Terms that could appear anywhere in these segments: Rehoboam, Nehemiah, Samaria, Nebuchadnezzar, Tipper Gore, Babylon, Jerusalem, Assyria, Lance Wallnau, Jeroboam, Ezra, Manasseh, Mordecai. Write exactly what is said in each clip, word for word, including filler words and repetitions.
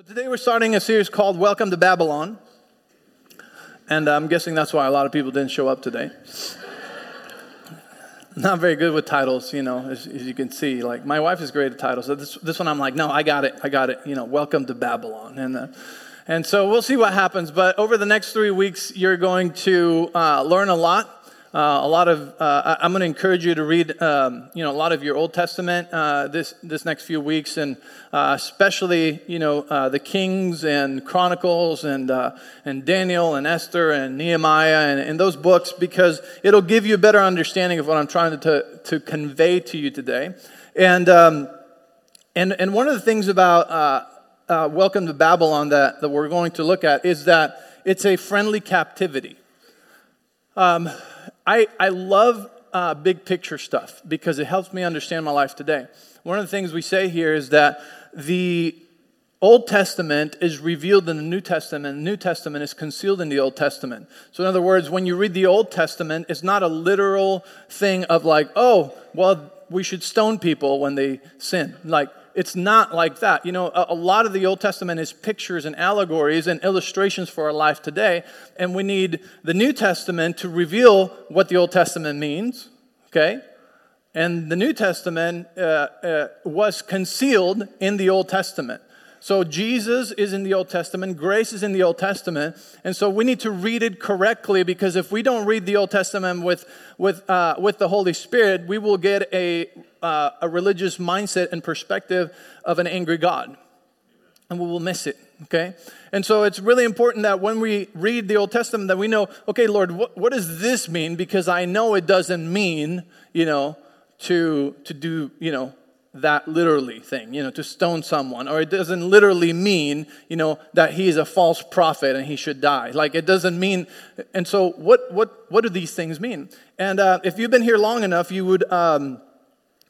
So today we're starting a series called Welcome to Babylon, and I'm guessing that's why a lot of people didn't show up today. Not very good with titles, you know, as, as you can see. Like, my wife is great at titles. So this, this one I'm like, no, I got it, I got it, you know, Welcome to Babylon. And uh, and so we'll see what happens, but over the next three weeks, you're going to uh, learn a lot. Uh, a lot of uh, I'm going to encourage you to read, um, you know, a lot of your Old Testament uh, this this next few weeks, and uh, especially you know uh, the Kings and Chronicles and uh, and Daniel and Esther and Nehemiah and, and those books, because it'll give you a better understanding of what I'm trying to to convey to you today. And um, and and one of the things about uh, uh, Welcome to Babylon that that we're going to look at is that it's a friendly captivity. Um, I, I love uh, big picture stuff because it helps me understand my life today. One of the things we say here is that the Old Testament is revealed in the New Testament, and the New Testament is concealed in the Old Testament. So in other words, when you read the Old Testament, it's not a literal thing of like, oh, well, we should stone people when they sin. Like, it's not like that. You know, a, a lot of the Old Testament is pictures and allegories and illustrations for our life today, and we need the New Testament to reveal what the Old Testament means, okay? And the New Testament uh, uh, was concealed in the Old Testament. So Jesus is in the Old Testament, grace is in the Old Testament, and so we need to read it correctly, because if we don't read the Old Testament with with uh, with the Holy Spirit, we will get a uh, a religious mindset and perspective of an angry God, and we will miss it. Okay, and so it's really important that when we read the Old Testament, that we know, okay, Lord, what what does this mean? Because I know it doesn't mean, you know, to to do, you know, that literally thing, you know, to stone someone, or it doesn't literally mean, you know, that he is a false prophet and he should die. Like, it doesn't mean, and so what what what do these things mean? And uh, if you've been here long enough, you would, um,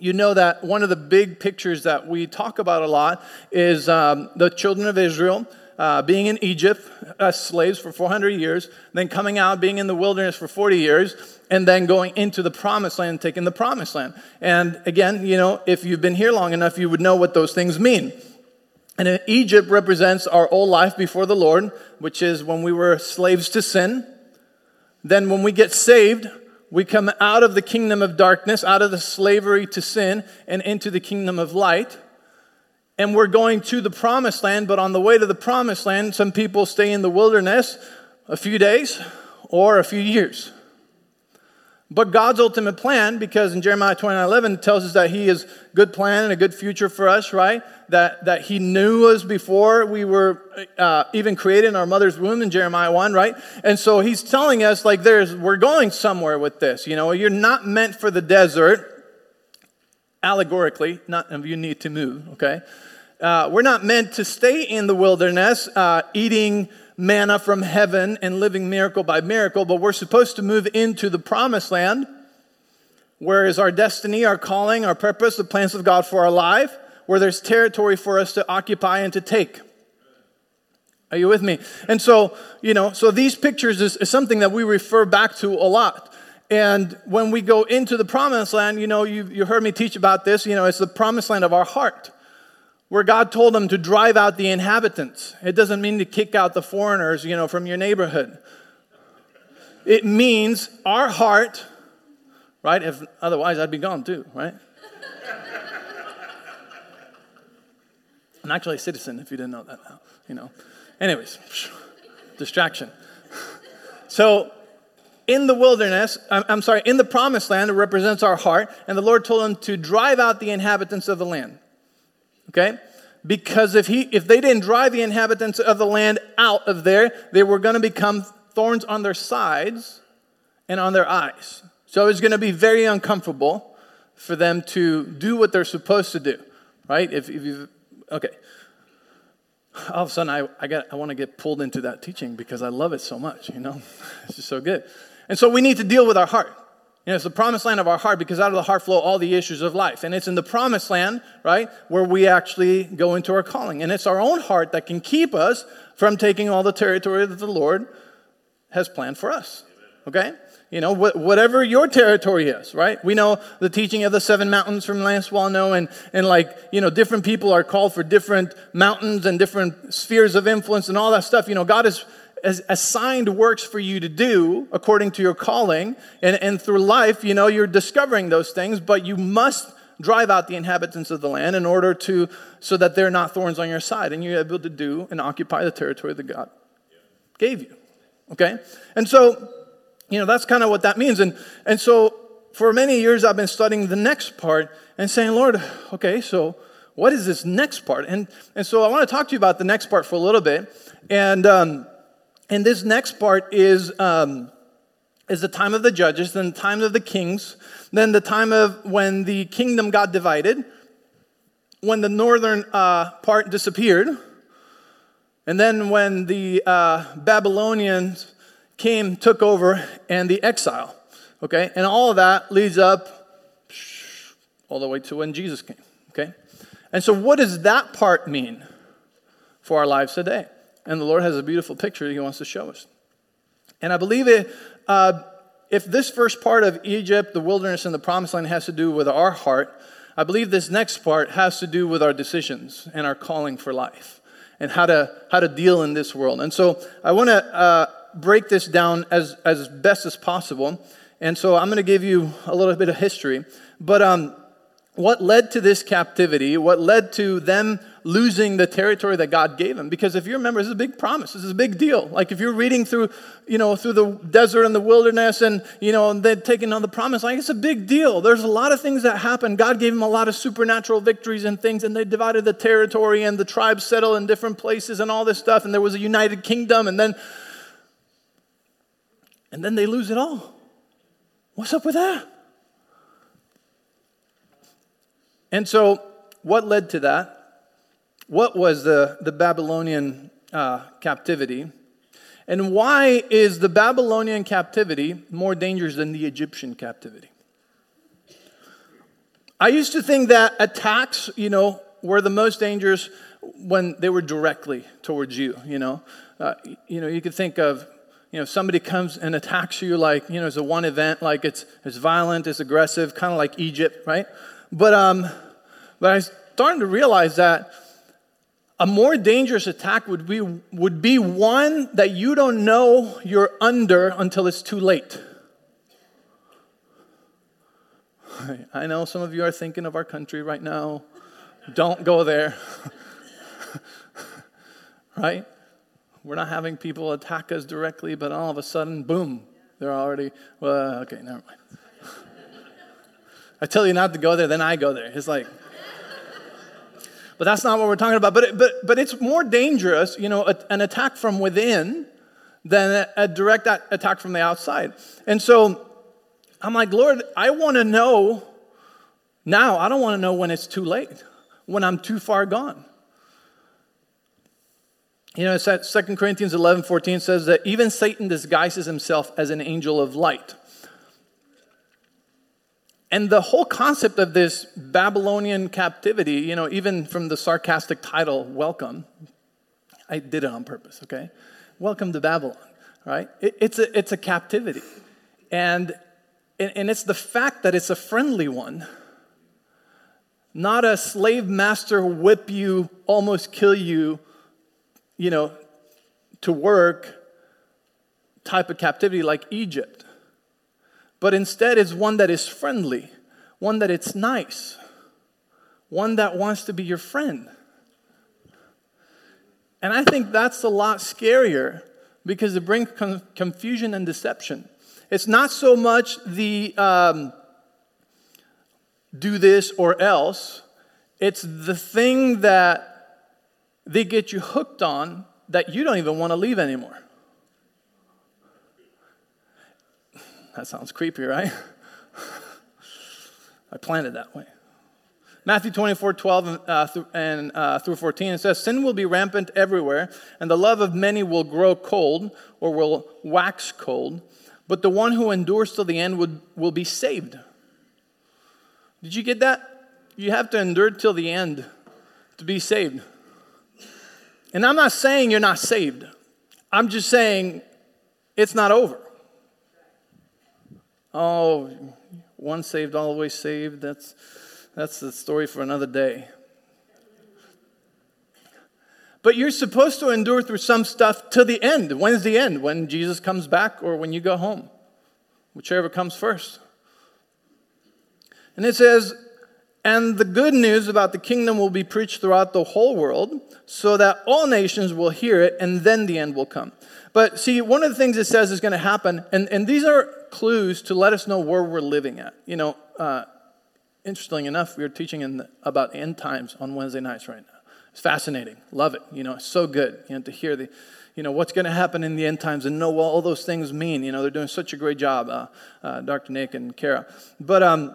you know that one of the big pictures that we talk about a lot is um, the children of Israel uh, being in Egypt as slaves for four hundred years, then coming out, being in the wilderness for forty years, and then going into the promised land and taking the promised land. And again, you know, if you've been here long enough, you would know what those things mean. And Egypt represents our old life before the Lord, which is when we were slaves to sin. Then when we get saved, we come out of the kingdom of darkness, out of the slavery to sin, and into the kingdom of light. And we're going to the promised land, but on the way to the promised land, some people stay in the wilderness a few days or a few years. But God's ultimate plan, because in Jeremiah twenty-nine eleven it tells us that he has a good plan and a good future for us, right? That that he knew us before we were uh, even created in our mother's womb in Jeremiah one, right? And so he's telling us, like, there's we're going somewhere with this. You know, you're not meant for the desert. Allegorically, none of you need to move, okay? Uh, we're not meant to stay in the wilderness uh, eating manna from heaven and living miracle by miracle, but we're supposed to move into the promised land, where is our destiny, our calling, our purpose, the plans of God for our life, where there's territory for us to occupy and to take. Are you with me? And so, you know, so these pictures is, is something that we refer back to a lot. And when we go into the promised land, you know, you you heard me teach about this, you know, it's the promised land of our heart, where God told them to drive out the inhabitants. It doesn't mean to kick out the foreigners, you know, from your neighborhood. It means our heart, right? If otherwise, I'd be gone too, right? I'm actually a citizen, if you didn't know that now, you know. Anyways, distraction. So, in the wilderness, I'm sorry, in the promised land, it represents our heart, and the Lord told them to drive out the inhabitants of the land. Okay? Because if he if they didn't drive the inhabitants of the land out of there, they were going to become thorns on their sides and on their eyes. So it's going to be very uncomfortable for them to do what they're supposed to do, right? If, if you okay, all of a sudden I I got I want to get pulled into that teaching because I love it so much. You know, it's just so good. And so we need to deal with our heart. You know, it's the promised land of our heart, because out of the heart flow all the issues of life. And it's in the promised land, right, where we actually go into our calling. And it's our own heart that can keep us from taking all the territory that the Lord has planned for us. Okay? you know, wh- whatever your territory is, right? We know the teaching of the seven mountains from Lance Wallnau, and, and like, you know, different people are called for different mountains and different spheres of influence and all that stuff. You know, God has, has assigned works for you to do according to your calling, and, and through life, you know, you're discovering those things, but you must drive out the inhabitants of the land in order to, so that they're not thorns on your side, and you're able to do and occupy the territory that God gave you, okay? And so, you know, that's kind of what that means. And and so for many years, I've been studying the next part and saying, Lord, okay, so what is this next part? And and so I want to talk to you about the next part for a little bit. And um, and this next part is um, is the time of the judges, then the time of the kings, then the time of when the kingdom got divided, when the northern uh, part disappeared, and then when the uh, Babylonians came, took over, and the exile, okay? And all of that leads up all the way to when Jesus came, okay? And so what does that part mean for our lives today? And the Lord has a beautiful picture he wants to show us. And I believe it, uh, if this first part of Egypt, the wilderness, and the promised land has to do with our heart, I believe this next part has to do with our decisions and our calling for life and how to how to deal in this world. And so I want to uh, break this down as, as best as possible. And so I'm going to give you a little bit of history. But um, what led to this captivity, what led to them losing the territory that God gave them? Because if you remember, this is a big promise. This is a big deal. Like if you're reading through, you know, through the desert and the wilderness and, you know, they're taking on the promise, like it's a big deal. There's a lot of things that happen. God gave them a lot of supernatural victories and things, and they divided the territory and the tribes settled in different places and all this stuff. And there was a united kingdom, and then And then they lose it all. What's up with that? And so what led to that? What was the, the Babylonian uh, captivity? And why is the Babylonian captivity more dangerous than the Egyptian captivity? I used to think that attacks, you know, were the most dangerous when they were directly towards you, you know. Uh, you know, you could think of, you know, if somebody comes and attacks you, like, you know, it's a one event, like it's it's violent, it's aggressive, kind of like Egypt, right? But um, but I'm starting to realize that a more dangerous attack would be would be one that you don't know you're under until it's too late. I know some of you are thinking of our country right now. Don't go there, right? We're not having people attack us directly, but all of a sudden, boom, they're already, well, okay, never mind. I tell you not to go there, then I go there. It's like, but that's not what we're talking about. But it, but but it's more dangerous, you know, a, an attack from within than a, a direct a- attack from the outside. And so I'm like, Lord, I want to know now. I don't want to know when it's too late, when I'm too far gone. You know, Second Corinthians eleven fourteen says that even Satan disguises himself as an angel of light. And the whole concept of this Babylonian captivity, you know, even from the sarcastic title, Welcome, I did it on purpose, okay? Welcome to Babylon, right? It, it's, a, it's a captivity. And, and it's the fact that it's a friendly one, not a slave master whip you, almost kill you, you know, to work type of captivity like Egypt. But instead it's one that is friendly, one that it's nice, one that wants to be your friend. And I think that's a lot scarier because it brings con- confusion and deception. It's not so much the um, do this or else. It's the thing that they get you hooked on that you don't even want to leave anymore. That sounds creepy, right? I planned it that way. Matthew twenty-four twelve uh, th- and uh, through fourteen, it says, sin will be rampant everywhere, and the love of many will grow cold or will wax cold, but the one who endures till the end would, will be saved. Did you get that? You have to endure till the end to be saved. And I'm not saying you're not saved. I'm just saying it's not over. oh, one saved, always saved, that's that's the story for another day. But you're supposed to endure through some stuff to the end. When's the end? When Jesus comes back or when you go home. Whichever comes first. And it says, and the good news about the kingdom will be preached throughout the whole world so that all nations will hear it, and then the end will come. But see, one of the things it says is going to happen, and, and these are clues to let us know where we're living at. You know, uh, interesting enough, we are teaching in the, about end times on Wednesday nights right now. It's fascinating. Love it. You know, it's so good, you know, to hear the, you know, what's going to happen in the end times and know what all those things mean. You know, they're doing such a great job, uh, uh, Doctor Nick and Kara. But, um,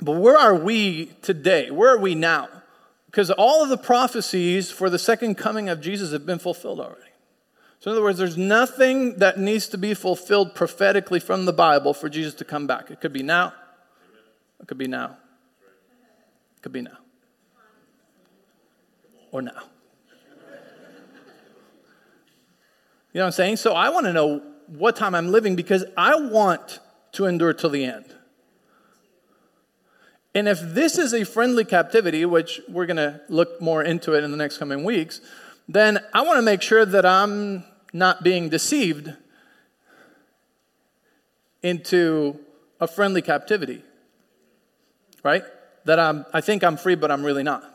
But where are we today? Where are we now? Because all of the prophecies for the second coming of Jesus have been fulfilled already. So in other words, there's nothing that needs to be fulfilled prophetically from the Bible for Jesus to come back. It could be now. It could be now. It could be now. Or now. You know what I'm saying? So I want to know what time I'm living because I want to endure till the end. And if this is a friendly captivity, which we're going to look more into it in the next coming weeks, then I want to make sure that I'm not being deceived into a friendly captivity, right? That I'm, I think I'm free, but I'm really not.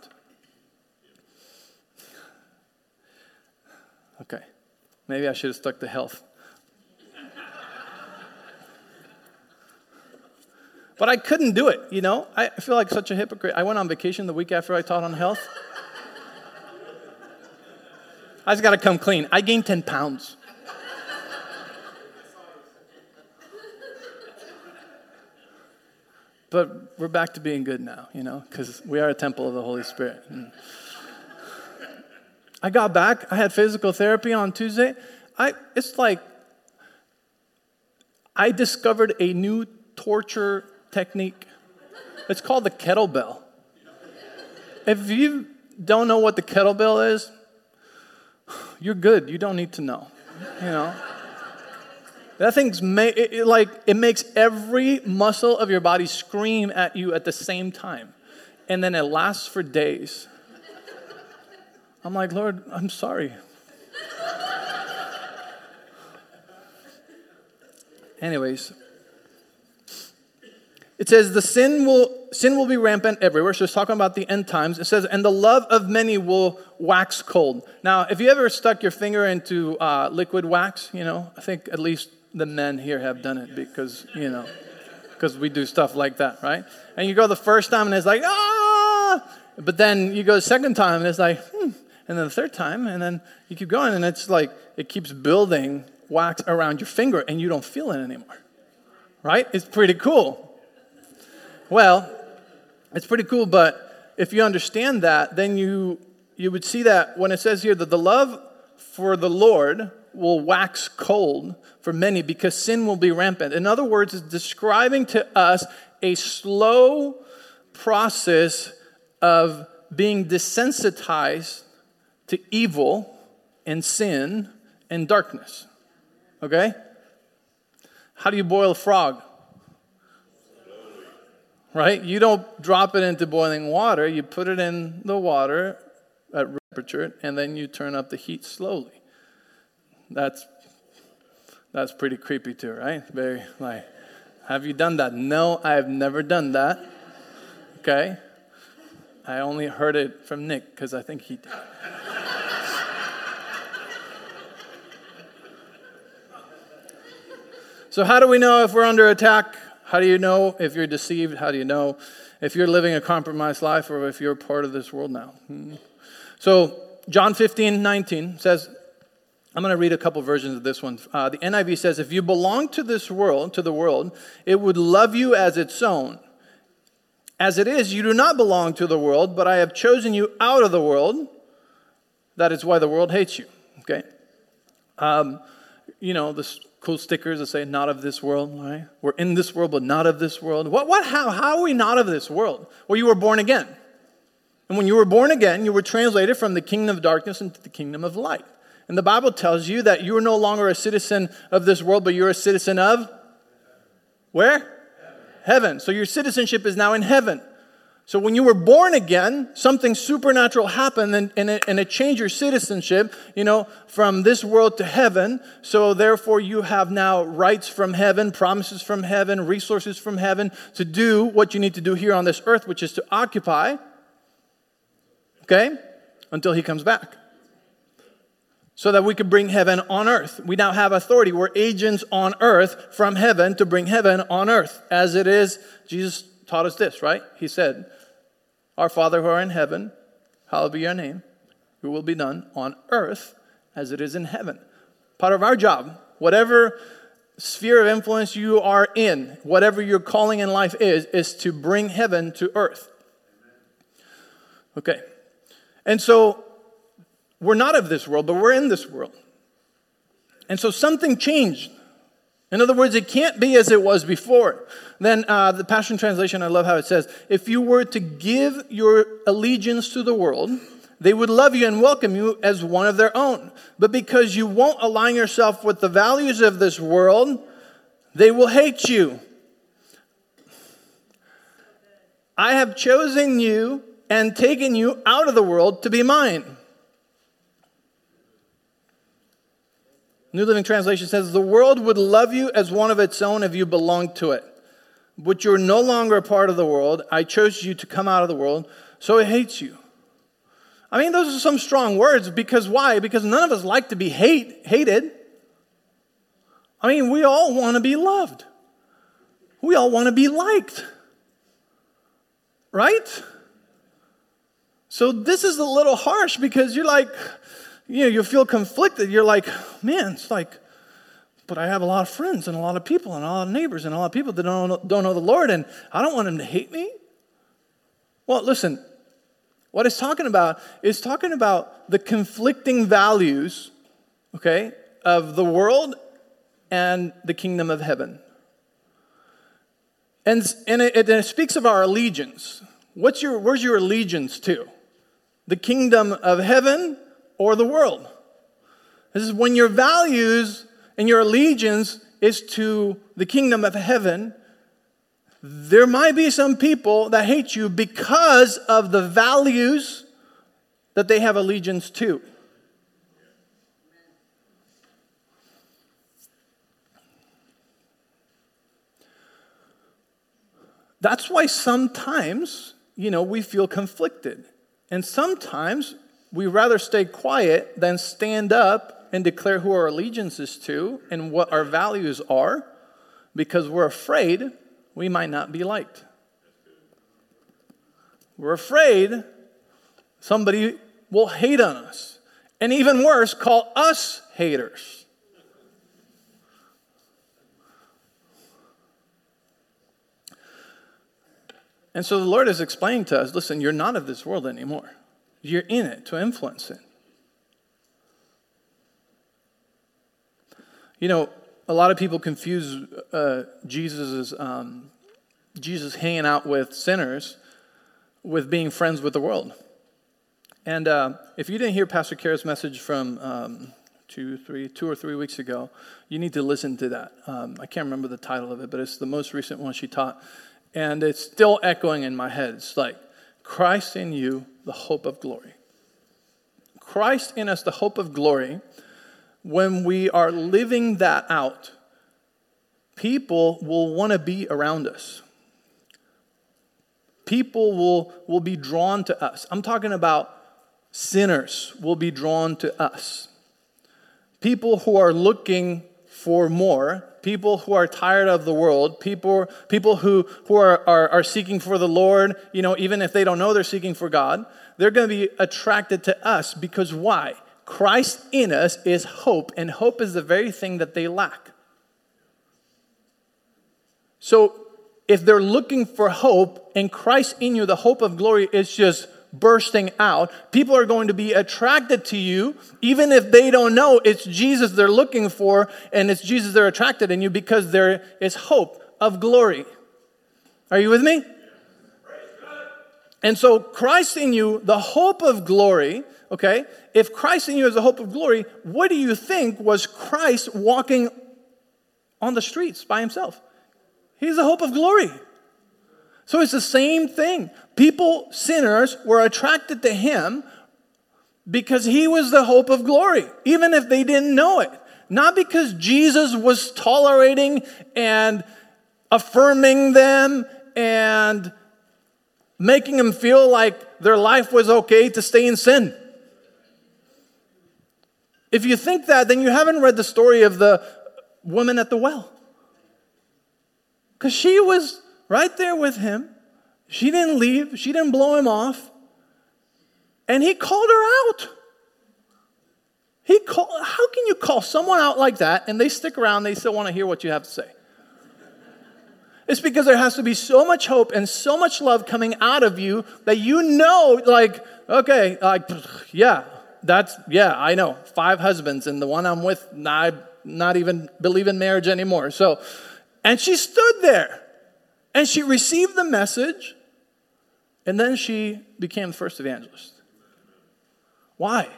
Okay, maybe I should have stuck to health. But I couldn't do it, you know. I feel like such a hypocrite. I went on vacation the week after I taught on health. I just got to come clean. I gained ten pounds. But we're back to being good now, you know, because we are a temple of the Holy Spirit. And I got back. I had physical therapy on Tuesday. I it's like I discovered a new torture technique. It's called the kettlebell. If you don't know what the kettlebell is, you're good. You don't need to know. You know, that thing's ma- it, it, like it makes every muscle of your body scream at you at the same time, and then it lasts for days. I'm like, Lord, I'm sorry. Anyways. It says the sin will sin will be rampant everywhere. So it's talking about the end times. It says, and the love of many will wax cold. Now, if you ever stuck your finger into uh, liquid wax, you know, I think at least the men here have done it because, you know, because we do stuff like that, right? And you go the first time and it's like, ah! But then you go the second time and it's like, hmm. And then the third time and then you keep going and it's like it keeps building wax around your finger and you don't feel it anymore, right? It's pretty cool. Well, it's pretty cool, but if you understand that, then you you would see that when it says here that the love for the Lord will wax cold for many because sin will be rampant. In other words, it's describing to us a slow process of being desensitized to evil and sin and darkness. Okay? How do you boil a frog? Right? You don't drop it into boiling water. You put it in the water at room temperature, and then you turn up the heat slowly. That's that's pretty creepy too, right? Very like, have you done that? No, I have never done that. Okay? I only heard it from Nick because I think he did. So how do we know if we're under attack? How do you know if you're deceived? How do you know if you're living a compromised life or if you're part of this world now? So John fifteen nineteen says, I'm going to read a couple versions of this one. Uh, the N I V says, if you belong to this world, to the world, it would love you as its own. As it is, you do not belong to the world, but I have chosen you out of the world. That is why the world hates you. Okay? Um, you know, this... Cool stickers that say not of this world, right? We're in this world, but not of this world. What, what, how, how are we not of this world? Well, you were born again. And when you were born again, you were translated from the kingdom of darkness into the kingdom of light. And the Bible tells you that you are no longer a citizen of this world, but you're a citizen of Where? Heaven. Heaven. So your citizenship is now in heaven. So when you were born again, something supernatural happened and, and, it, and it changed your citizenship, you know, from this world to heaven. So therefore you have now rights from heaven, promises from heaven, resources from heaven to do what you need to do here on this earth, which is to occupy, okay, until he comes back. So that we could bring heaven on earth. We now have authority. We're agents on earth from heaven to bring heaven on earth. As it is, Jesus taught us this, right? He said, Our Father who art in heaven, hallowed be your name, your will be done on earth as it is in heaven. Part of our job, whatever sphere of influence you are in, whatever your calling in life is, is to bring heaven to earth. Okay. And so we're not of this world, but we're in this world. And so something changed. In other words, it can't be as it was before. Then uh, the Passion Translation, I love how it says, if you were to give your allegiance to the world, they would love you and welcome you as one of their own. But because you won't align yourself with the values of this world, they will hate you. I have chosen you and taken you out of the world to be mine. New Living Translation says, the world would love you as one of its own if you belonged to it. But you're no longer a part of the world. I chose you to come out of the world, so it hates you. I mean, those are some strong words, because why? Because none of us like to be hate, hated. I mean, we all want to be loved. We all want to be liked. Right? So this is a little harsh, because you're like... You know, you feel conflicted. You're like, man, it's like, but I have a lot of friends and a lot of people and a lot of neighbors and a lot of people that don't know, don't know the Lord, and I don't want them to hate me. Well, listen, what it's talking about is talking about the conflicting values, okay, of the world and the kingdom of heaven. And, and, it, and it speaks of our allegiance. What's your, where's your allegiance to? The kingdom of heaven or the world? This is when your values and your allegiance is to the kingdom of heaven. There might be some people that hate you because of the values that they have allegiance to. That's why sometimes, you know, we feel conflicted. And sometimes we rather stay quiet than stand up and declare who our allegiance is to and what our values are, because we're afraid we might not be liked. We're afraid somebody will hate on us, and even worse, call us haters. And so the Lord is explaining to us, listen, you're not of this world anymore. You're in it to influence it. You know, a lot of people confuse uh, Jesus' um, Jesus hanging out with sinners with being friends with the world. And uh, if you didn't hear Pastor Kara's message from um, two, three, two or three weeks ago, you need to listen to that. Um, I can't remember the title of it, but it's the most recent one she taught, and it's still echoing in my head. It's like, Christ in you, the hope of glory. Christ in us, the hope of glory. When we are living that out, people will want to be around us. People will, will be drawn to us. I'm talking about sinners will be drawn to us. People who are looking for more, people who are tired of the world, people people who, who are, are, are seeking for the Lord, you know, even if they don't know they're seeking for God, they're going to be attracted to us, because why? Christ in us is hope, and hope is the very thing that they lack. So if they're looking for hope, and Christ in you, the hope of glory, is just bursting out, people are going to be attracted to you, even if they don't know it's Jesus they're looking for, and it's Jesus they're attracted in you, because there is hope of glory. Are you with me? And so Christ in you, the hope of glory, okay, if Christ in you is the hope of glory, what do you think was Christ walking on the streets by himself? He's the hope of glory. So it's the same thing. People, sinners, were attracted to him because he was the hope of glory, even if they didn't know it. Not because Jesus was tolerating and affirming them and making them feel like their life was okay to stay in sin. If you think that, then you haven't read the story of the woman at the well. Because she was right there with him. She didn't leave. She didn't blow him off. And he called her out. He called, how can you call someone out like that and they stick around, they still want to hear what you have to say? It's because there has to be so much hope and so much love coming out of you that you know, like, okay, like, yeah, that's, yeah, I know, five husbands and the one I'm with, I not even believe in marriage anymore. So, and she stood there and she received the message and then she became the first evangelist. Why?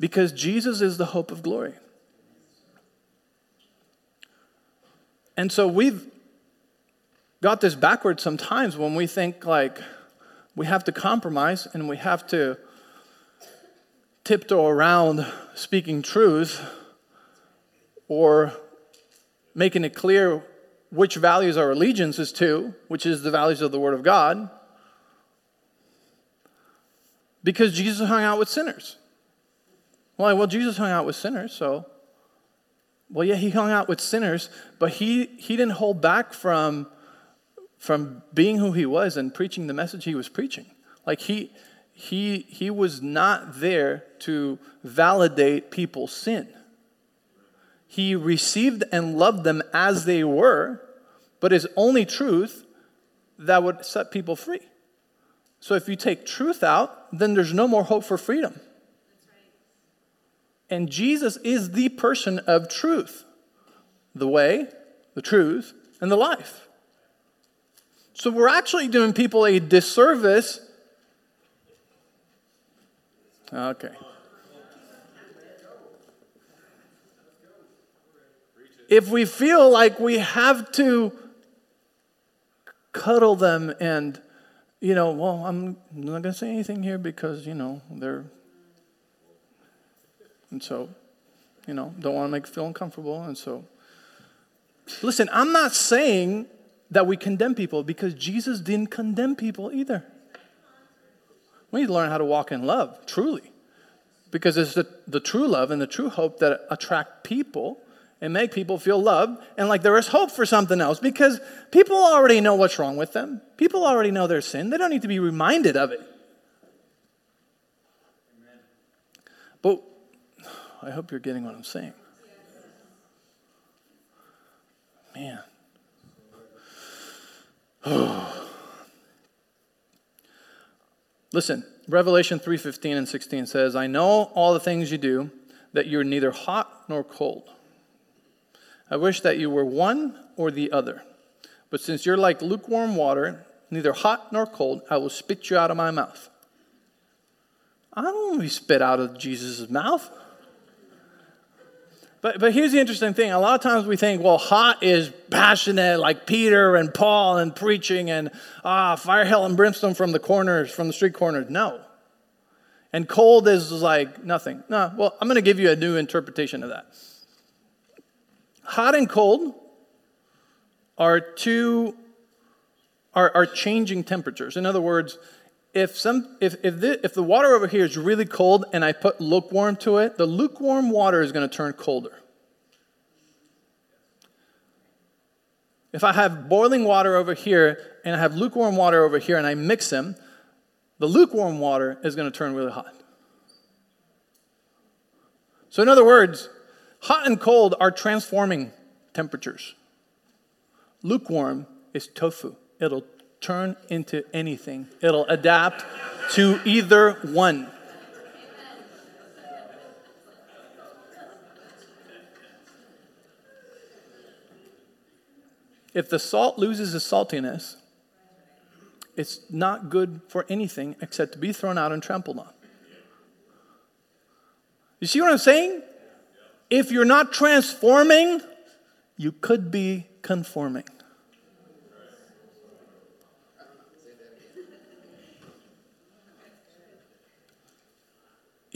Because Jesus is the hope of glory. And so we've got this backwards sometimes when we think like we have to compromise and we have to tiptoe around speaking truth or making it clear which values our allegiance is to, which is the values of the Word of God, because Jesus hung out with sinners. Well, well, Jesus hung out with sinners, so... Well, yeah, he hung out with sinners, but he, he didn't hold back from, from being who he was and preaching the message he was preaching. Like, he, he, he was not there to validate people's sin. He received and loved them as they were, but it's only truth that would set people free. So if you take truth out, then there's no more hope for freedom. And Jesus is the person of truth, the way, the truth, and the life. So we're actually doing people a disservice. Okay. If we feel like we have to cuddle them and, you know, well, I'm not going to say anything here because, you know, they're... And so, you know, don't want to make feel uncomfortable. And so, listen, I'm not saying that we condemn people because Jesus didn't condemn people either. We need to learn how to walk in love, truly. Because it's the, the true love and the true hope that attract people and make people feel loved and like there is hope for something else. Because people already know what's wrong with them. People already know their sin. They don't need to be reminded of it. But I hope you're getting what I'm saying. Man. Oh. Listen, Revelation three fifteen and sixteen says, I know all the things you do, that you're neither hot nor cold. I wish that you were one or the other. But since you're like lukewarm water, neither hot nor cold, I will spit you out of my mouth. I don't want to be spit out of Jesus' mouth. But but here's the interesting thing. A lot of times we think, well, hot is passionate, like Peter and Paul and preaching and ah, fire, hell, and brimstone from the corners, from the street corners. No. And cold is like nothing. No. Well, I'm going to give you a new interpretation of that. Hot and cold are two are are changing temperatures. In other words, if some if if the, if the water over here is really cold and I put lukewarm to it, the lukewarm water is going to turn colder. If I have boiling water over here and I have lukewarm water over here and I mix them, the lukewarm water is going to turn really hot. So in other words, hot and cold are transforming temperatures. Lukewarm is tofu. It'll turn into anything. It'll adapt to either one. If the salt loses its saltiness, it's not good for anything except to be thrown out and trampled on. You see what I'm saying? If you're not transforming, you could be conforming.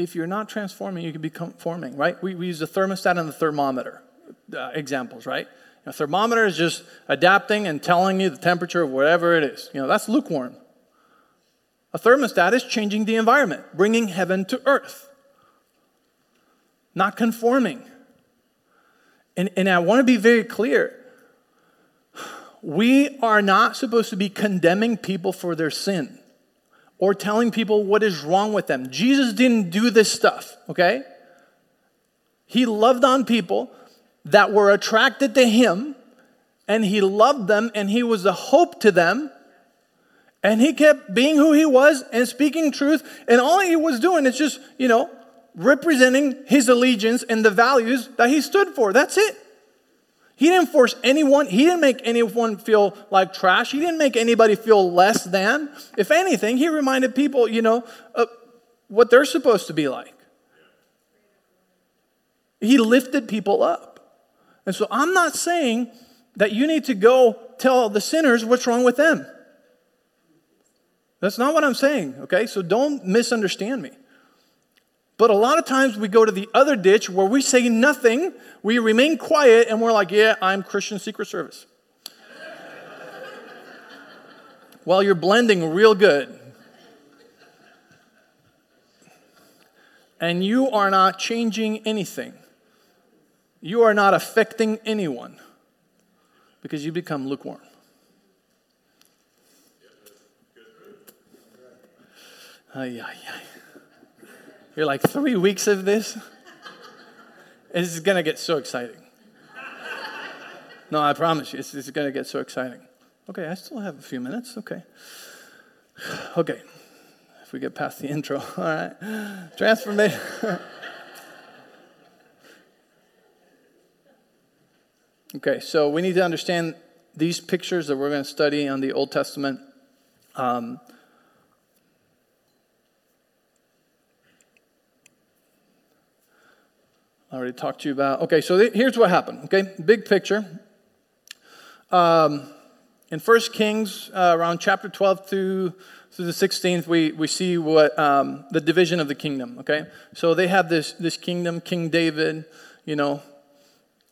if you're not transforming, you can be conforming, right? We, we use the thermostat and the thermometer uh, examples, right? A thermometer is just adapting and telling you the temperature of whatever it is. You know, that's lukewarm. A thermostat is changing the environment, bringing heaven to earth, not conforming. And, and I want to be very clear. We are not supposed to be condemning people for their sin or telling people what is wrong with them. Jesus didn't do this stuff, okay? He loved on people that were attracted to him, and he loved them, and he was a hope to them, and he kept being who he was and speaking truth, and all he was doing is just, you know, representing his allegiance and the values that he stood for. That's it. He didn't force anyone. He didn't make anyone feel like trash. He didn't make anybody feel less than. If anything, he reminded people, you know, uh, what they're supposed to be like. He lifted people up. And so I'm not saying that you need to go tell the sinners what's wrong with them. That's not what I'm saying, okay? So don't misunderstand me. But a lot of times we go to the other ditch where we say nothing, we remain quiet, and we're like, yeah, I'm Christian Secret Service. Well, you're blending real good. And you are not changing anything. You are not affecting anyone because you become lukewarm. Ay, ay, ay. You're like, three weeks of this? This is going to get so exciting. No, I promise you, this is going to get so exciting. Okay, I still have a few minutes. Okay. Okay. If we get past the intro, all right. Transformation. Okay, so we need to understand these pictures that we're going to study on the Old Testament. Um, I already talked to you about... Okay, so th- here's what happened, okay? Big picture. Um, in First Kings, uh, around chapter twelve through, through the sixteenth, we, we see what um, the division of the kingdom, okay? So they have this this kingdom, King David, you know,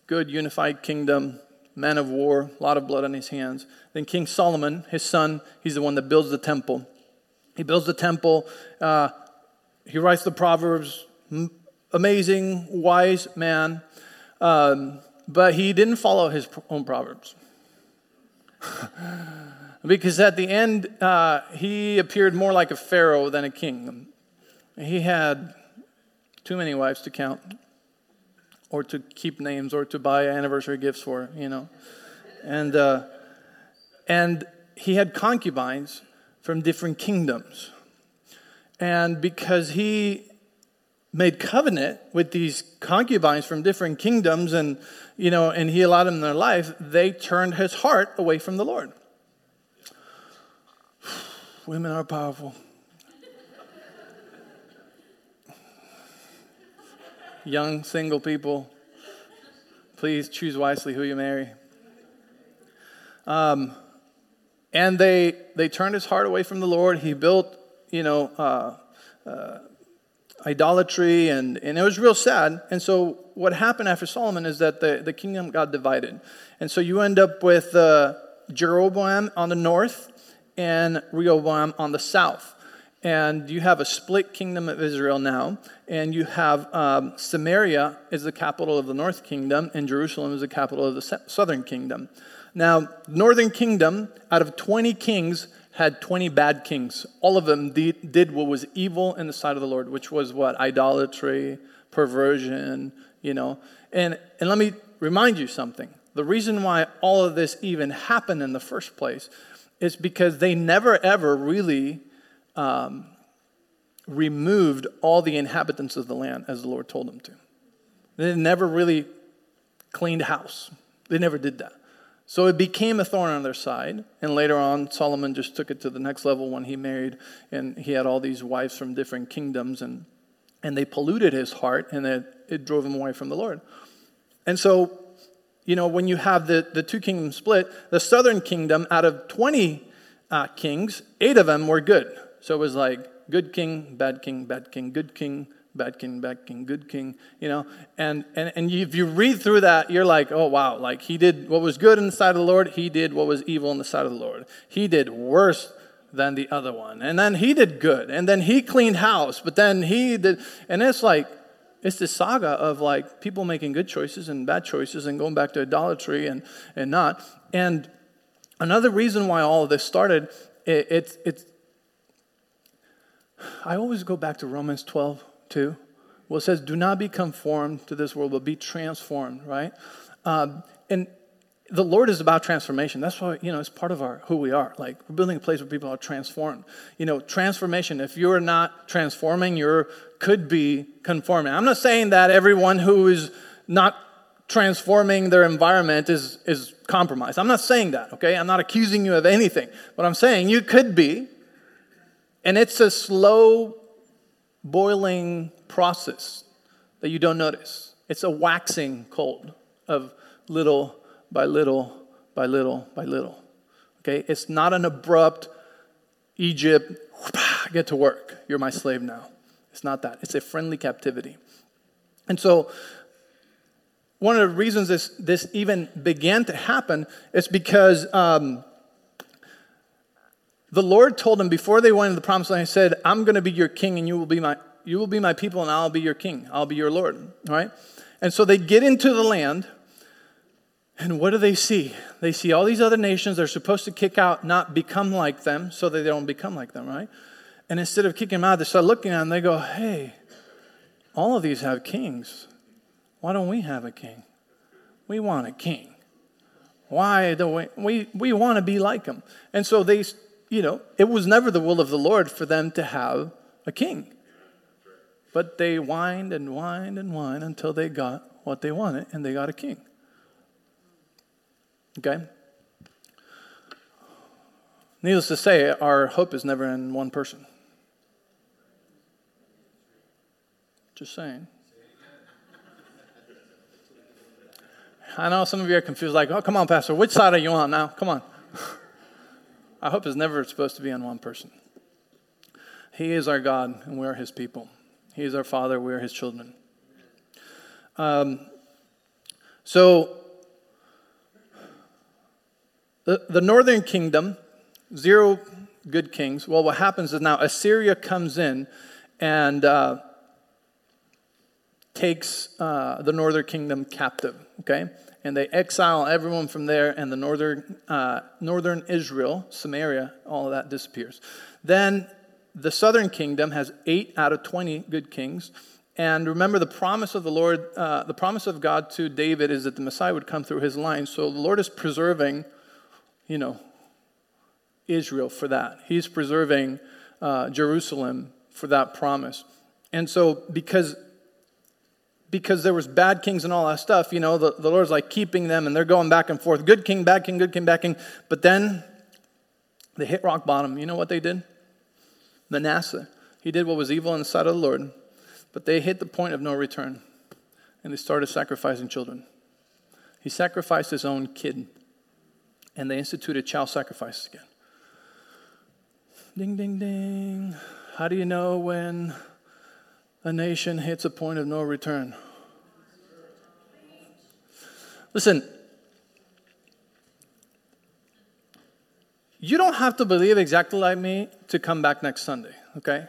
good, unified kingdom, man of war, a lot of blood on his hands. Then King Solomon, his son, he's the one that builds the temple. He builds the temple. Uh, he writes the Proverbs. M- amazing, wise man. Um, but he didn't follow his own Proverbs. Because at the end, uh, he appeared more like a pharaoh than a king. He had too many wives to count, or to keep names, or to buy anniversary gifts for, you know. And uh, and he had concubines from different kingdoms. And because he made covenant with these concubines from different kingdoms, and, you know, and he allowed them in their life, they turned his heart away from the Lord. Women are powerful. Young, single people, please choose wisely who you marry. Um, and they they turned his heart away from the Lord. He built, you know, uh, uh, idolatry, and, and it was real sad. And so what happened after Solomon is that the, the kingdom got divided. And so you end up with uh, Jeroboam on the north and Rehoboam on the south. And you have a split kingdom of Israel now. And you have um, Samaria is the capital of the north kingdom. And Jerusalem is the capital of the southern kingdom. Now, northern kingdom, out of twenty kings, had twenty bad kings. All of them de- did what was evil in the sight of the Lord, which was what? Idolatry, perversion, you know. And, and let me remind you something. The reason why all of this even happened in the first place is because they never, ever really... Um, removed all the inhabitants of the land as the Lord told them to. They never really cleaned house. They never did that. So it became a thorn on their side. And later on, Solomon just took it to the next level when he married, and he had all these wives from different kingdoms, and and they polluted his heart, and it, it drove him away from the Lord. And so, you know, when you have the, the two kingdoms split, the southern kingdom, out of twenty uh, kings, eight of them were good. So it was like, good king, bad king, bad king, good king, bad king, bad king, good king, you know. And and and if you read through that, you're like, oh, wow, like he did what was good in the sight of the Lord. He did what was evil in the sight of the Lord. He did worse than the other one. And then he did good. And then he cleaned house. But then he did. And it's like, it's this saga of like people making good choices and bad choices and going back to idolatry and, and not. And another reason why all of this started, it's, it, it, I always go back to Romans twelve two. Well, it says, do not be conformed to this world, but be transformed, right? Um, and the Lord is about transformation. That's why, you know, it's part of our who we are. Like, we're building a place where people are transformed. You know, transformation. If you're not transforming, you could be conforming. I'm not saying that everyone who is not transforming their environment is, is compromised. I'm not saying that, okay? I'm not accusing you of anything. But I'm saying you could be. And it's a slow boiling process that you don't notice. It's a waxing cold of little by little by little by little. Okay? It's not an abrupt Egypt, get to work. You're my slave now. It's not that. It's a friendly captivity. And so one of the reasons this, this even began to happen is because um, the Lord told them before they went into the promised land, he said, I'm going to be your king and you will be my you will be my people and I'll be your king. I'll be your Lord. All right? And so they get into the land and what do they see? They see all these other nations they're supposed to kick out, not become like them, so that they don't become like them, right? And instead of kicking them out, they start looking at them and they go, hey, all of these have kings. Why don't we have a king? We want a king. Why do we we, we want to be like him? And so they You know, it was never the will of the Lord for them to have a king. But they whined and whined and whined until they got what they wanted, and they got a king. Okay? Needless to say, our hope is never in one person. Just saying. I know some of you are confused, like, oh, come on, Pastor, which side are you on now? Come on. I hope is never supposed to be on one person. He is our God, and we are his people. He is our Father, we are his children. Um, so, the, the northern kingdom, zero good kings. Well, what happens is now Assyria comes in and uh, takes uh, the northern kingdom captive, okay? And they exile everyone from there, and the northern uh, northern Israel, Samaria, all of that disappears. Then the southern kingdom has eight out of twenty good kings. And remember, the promise of the Lord, uh, the promise of God to David is that the Messiah would come through his line. So the Lord is preserving, you know, Israel for that. He's preserving uh, Jerusalem for that promise. And so because... Because there was bad kings and all that stuff, you know, the, the Lord's like keeping them and they're going back and forth. Good king, bad king, good king, bad king. But then they hit rock bottom. You know what they did? Manasseh. He did what was evil in the sight of the Lord. But they hit the point of no return. And they started sacrificing children. He sacrificed his own kid. And they instituted child sacrifices again. Ding, ding, ding. How do you know when a nation hits a point of no return? Listen, you don't have to believe exactly like me to come back next Sunday, okay?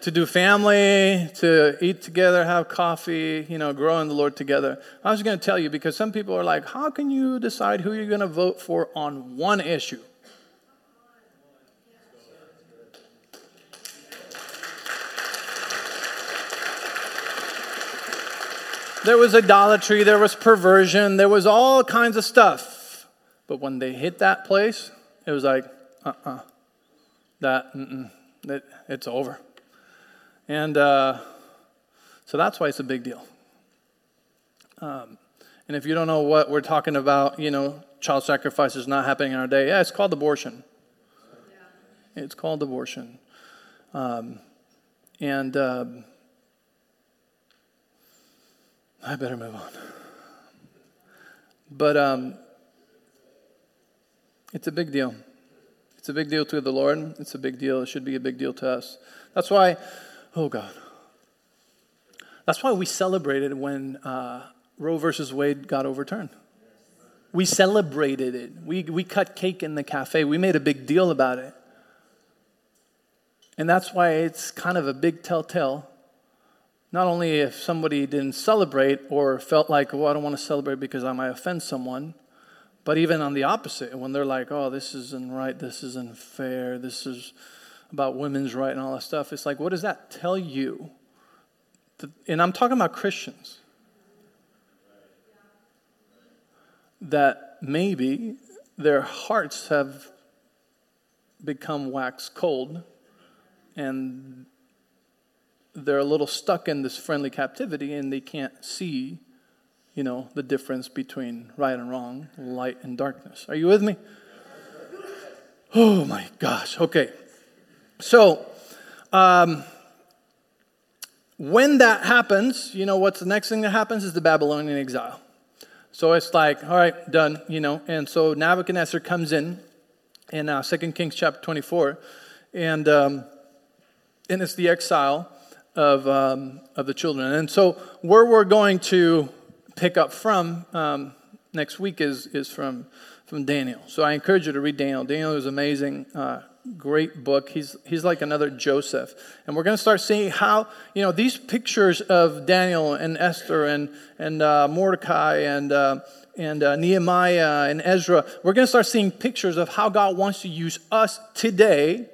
To do family, to eat together, have coffee, you know, grow in the Lord together. I was going to tell you because some people are like, how can you decide who you're going to vote for on one issue? There was idolatry, there was perversion, there was all kinds of stuff. But when they hit that place, it was like, uh-uh, that, mm-mm, it, it's over. And uh, so that's why it's a big deal. Um, and if you don't know what we're talking about, you know, child sacrifice is not happening in our day. Yeah, it's called abortion. Yeah. It's called abortion. Um, and... Uh, I better move on. But um, it's a big deal. It's a big deal to the Lord. It's a big deal. It should be a big deal to us. That's why, oh God, That's why we celebrated when uh, Roe versus Wade got overturned. We celebrated it. We, we cut cake in the cafe. We made a big deal about it. And that's why it's kind of a big telltale. Not only if somebody didn't celebrate or felt like, oh, I don't want to celebrate because I might offend someone, but even on the opposite, when they're like, oh, this isn't right, this isn't fair, this is about women's right and all that stuff. It's like, what does that tell you? And I'm talking about Christians. That maybe their hearts have become wax cold and they're a little stuck in this friendly captivity, and they can't see, you know, the difference between right and wrong, light and darkness. Are you with me? Oh my gosh. Okay. So, um, when that happens, you know, what's the next thing that happens is the Babylonian exile. So it's like, all right, done, you know. And so Nebuchadnezzar comes in, in uh, Second Kings chapter twenty-four, and um, and it's the exile of um, of the children. And so where we're going to pick up from um, next week is is from from Daniel. So I encourage you to read Daniel. Daniel is amazing. Uh, Great book. He's he's like another Joseph. And we're going to start seeing how, you know, these pictures of Daniel and Esther and and uh, Mordecai and uh, and uh, Nehemiah and Ezra, we're going to start seeing pictures of how God wants to use us today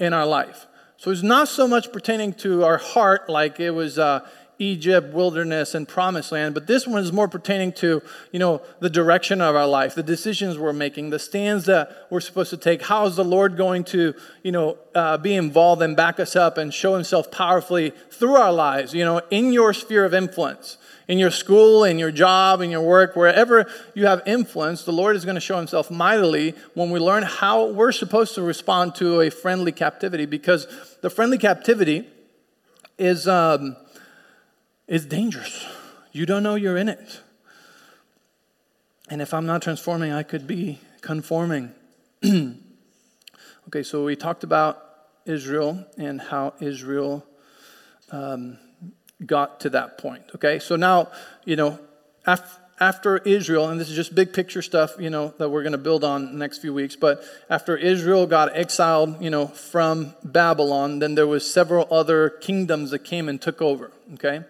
in our life. So it's not so much pertaining to our heart like it was uh, Egypt, wilderness, and promised land, but this one is more pertaining to, you know, the direction of our life, the decisions we're making, the stands that we're supposed to take. How is the Lord going to, you know, uh, be involved and back us up and show himself powerfully through our lives, you know, in your sphere of influence, in your school, in your job, in your work, wherever you have influence, the Lord is going to show himself mightily when we learn how we're supposed to respond to a friendly captivity, because the friendly captivity is, um, It's dangerous. You don't know you're in it. And if I'm not transforming, I could be conforming. Okay, so we talked about Israel and how Israel um, got to that point. Okay, so now, you know, af- after Israel, and this is just big picture stuff, you know, that we're going to build on in the next few weeks, but after Israel got exiled, you know, from Babylon, then there was several other kingdoms that came and took over, okay?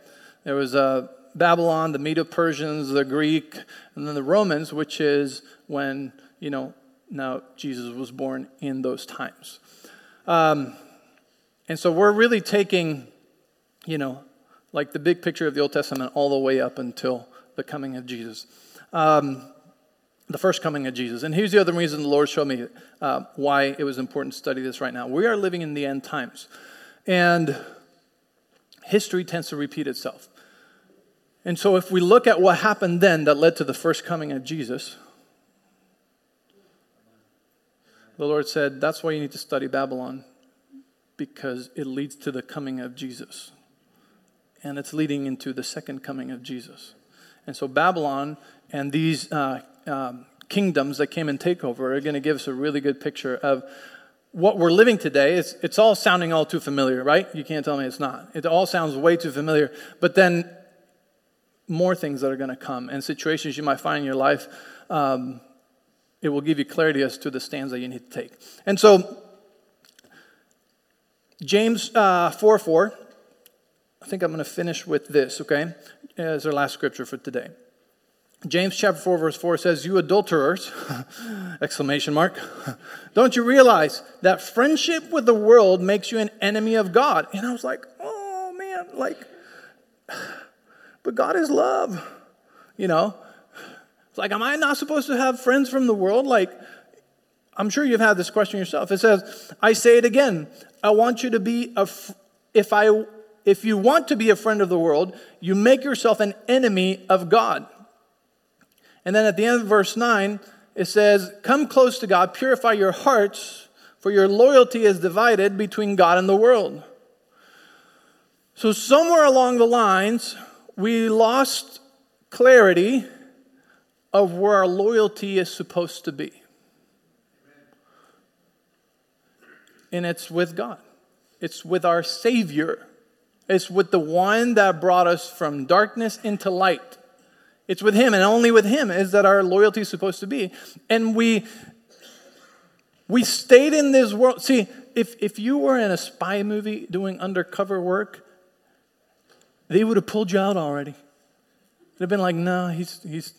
There was uh, Babylon, the Medo-Persians, the Greek, and then the Romans, which is when, you know, now Jesus was born in those times. Um, and so we're really taking, you know, like the big picture of the Old Testament all the way up until the coming of Jesus. Um, the first coming of Jesus. And here's the other reason the Lord showed me uh, why it was important to study this right now. We are living in the end times. And history tends to repeat itself. And so if we look at what happened then that led to the first coming of Jesus, the Lord said, that's why you need to study Babylon, because it leads to the coming of Jesus. And it's leading into the second coming of Jesus. And so Babylon and these uh, um, kingdoms that came and take over are going to give us a really good picture of what we're living today. It's, it's all sounding all too familiar, right? You can't tell me it's not. It all sounds way too familiar. But then more things that are going to come and situations you might find in your life, um, it will give you clarity as to the stands that you need to take. And so James uh, four four, I think I'm going to finish with this, okay, as our last scripture for today. James chapter four, verse four says, you adulterers, exclamation mark, don't you realize that friendship with the world makes you an enemy of God? And I was like, oh man, like, but God is love, you know? It's like, am I not supposed to have friends from the world? Like, I'm sure you've had this question yourself. It says, I say it again, I want you to be, a fr- if I, if you want to be a friend of the world, you make yourself an enemy of God. And then at the end of verse nine, it says, come close to God, purify your hearts, for your loyalty is divided between God and the world. So somewhere along the lines, we lost clarity of where our loyalty is supposed to be. And it's with God. It's with our Savior, It's with the one that brought us from darkness into light. It's with him, and only with him is that our loyalty is supposed to be. And we we stayed in this world. See, if, if you were in a spy movie doing undercover work, they would have pulled you out already. They've been like, no, he's he's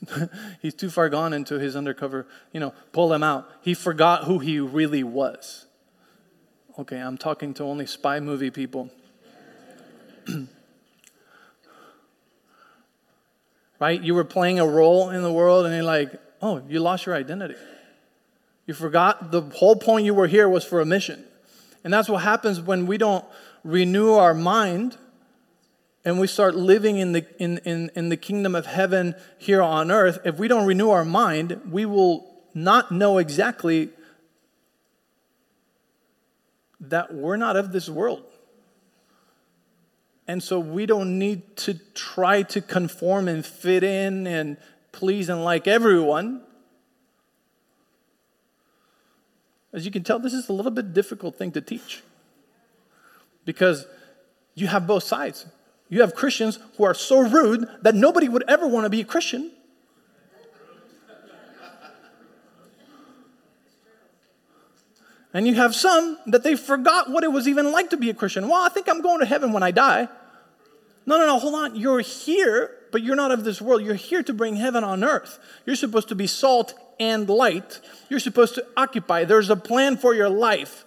he's too far gone into his undercover, you know, pull him out. He forgot who he really was. Okay, I'm talking to only spy movie people. Right? You were playing a role in the world and you're like, oh, you lost your identity. You forgot the whole point you were here was for a mission. And that's what happens when we don't renew our mind and we start living in the in, in, in the kingdom of heaven here on earth. If we don't renew our mind, we will not know exactly that we're not of this world. And so we don't need to try to conform and fit in and please and like everyone. As you can tell, this is a little bit difficult thing to teach. Because you have both sides. You have Christians who are so rude that nobody would ever want to be a Christian. And you have some that they forgot what it was even like to be a Christian. Well, I think I'm going to heaven when I die. No, no, no, hold on. You're here, but you're not of this world. You're here to bring heaven on earth. You're supposed to be salt and light. You're supposed to occupy. There's a plan for your life.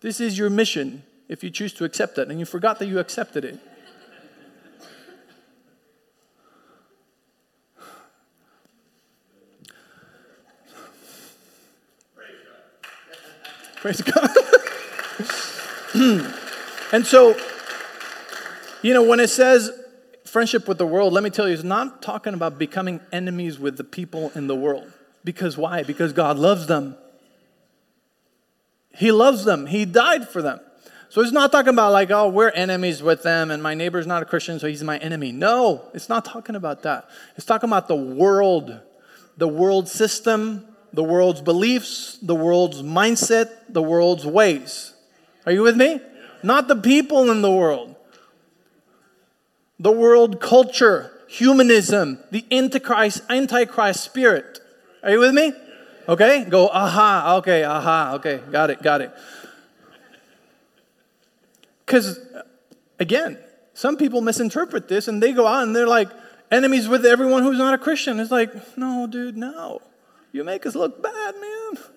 This is your mission if you choose to accept it. And you forgot that you accepted it. Praise God. And so, you know, when it says friendship with the world, let me tell you, it's not talking about becoming enemies with the people in the world. Because why? Because God loves them. He loves them. He died for them. So it's not talking about like, oh, we're enemies with them and my neighbor's not a Christian, so he's my enemy. No, it's not talking about that. It's talking about the world, the world system, the world's beliefs, the world's mindset, the world's ways. Are you with me? Yeah. Not the people in the world. The world culture, humanism, the antichrist, antichrist spirit. Are you with me? Okay, go, aha, okay, aha, okay, got it, got it. Because, again, some people misinterpret this and they go out and they're like enemies with everyone who's not a Christian. It's like, no, dude, no. You make us look bad, man.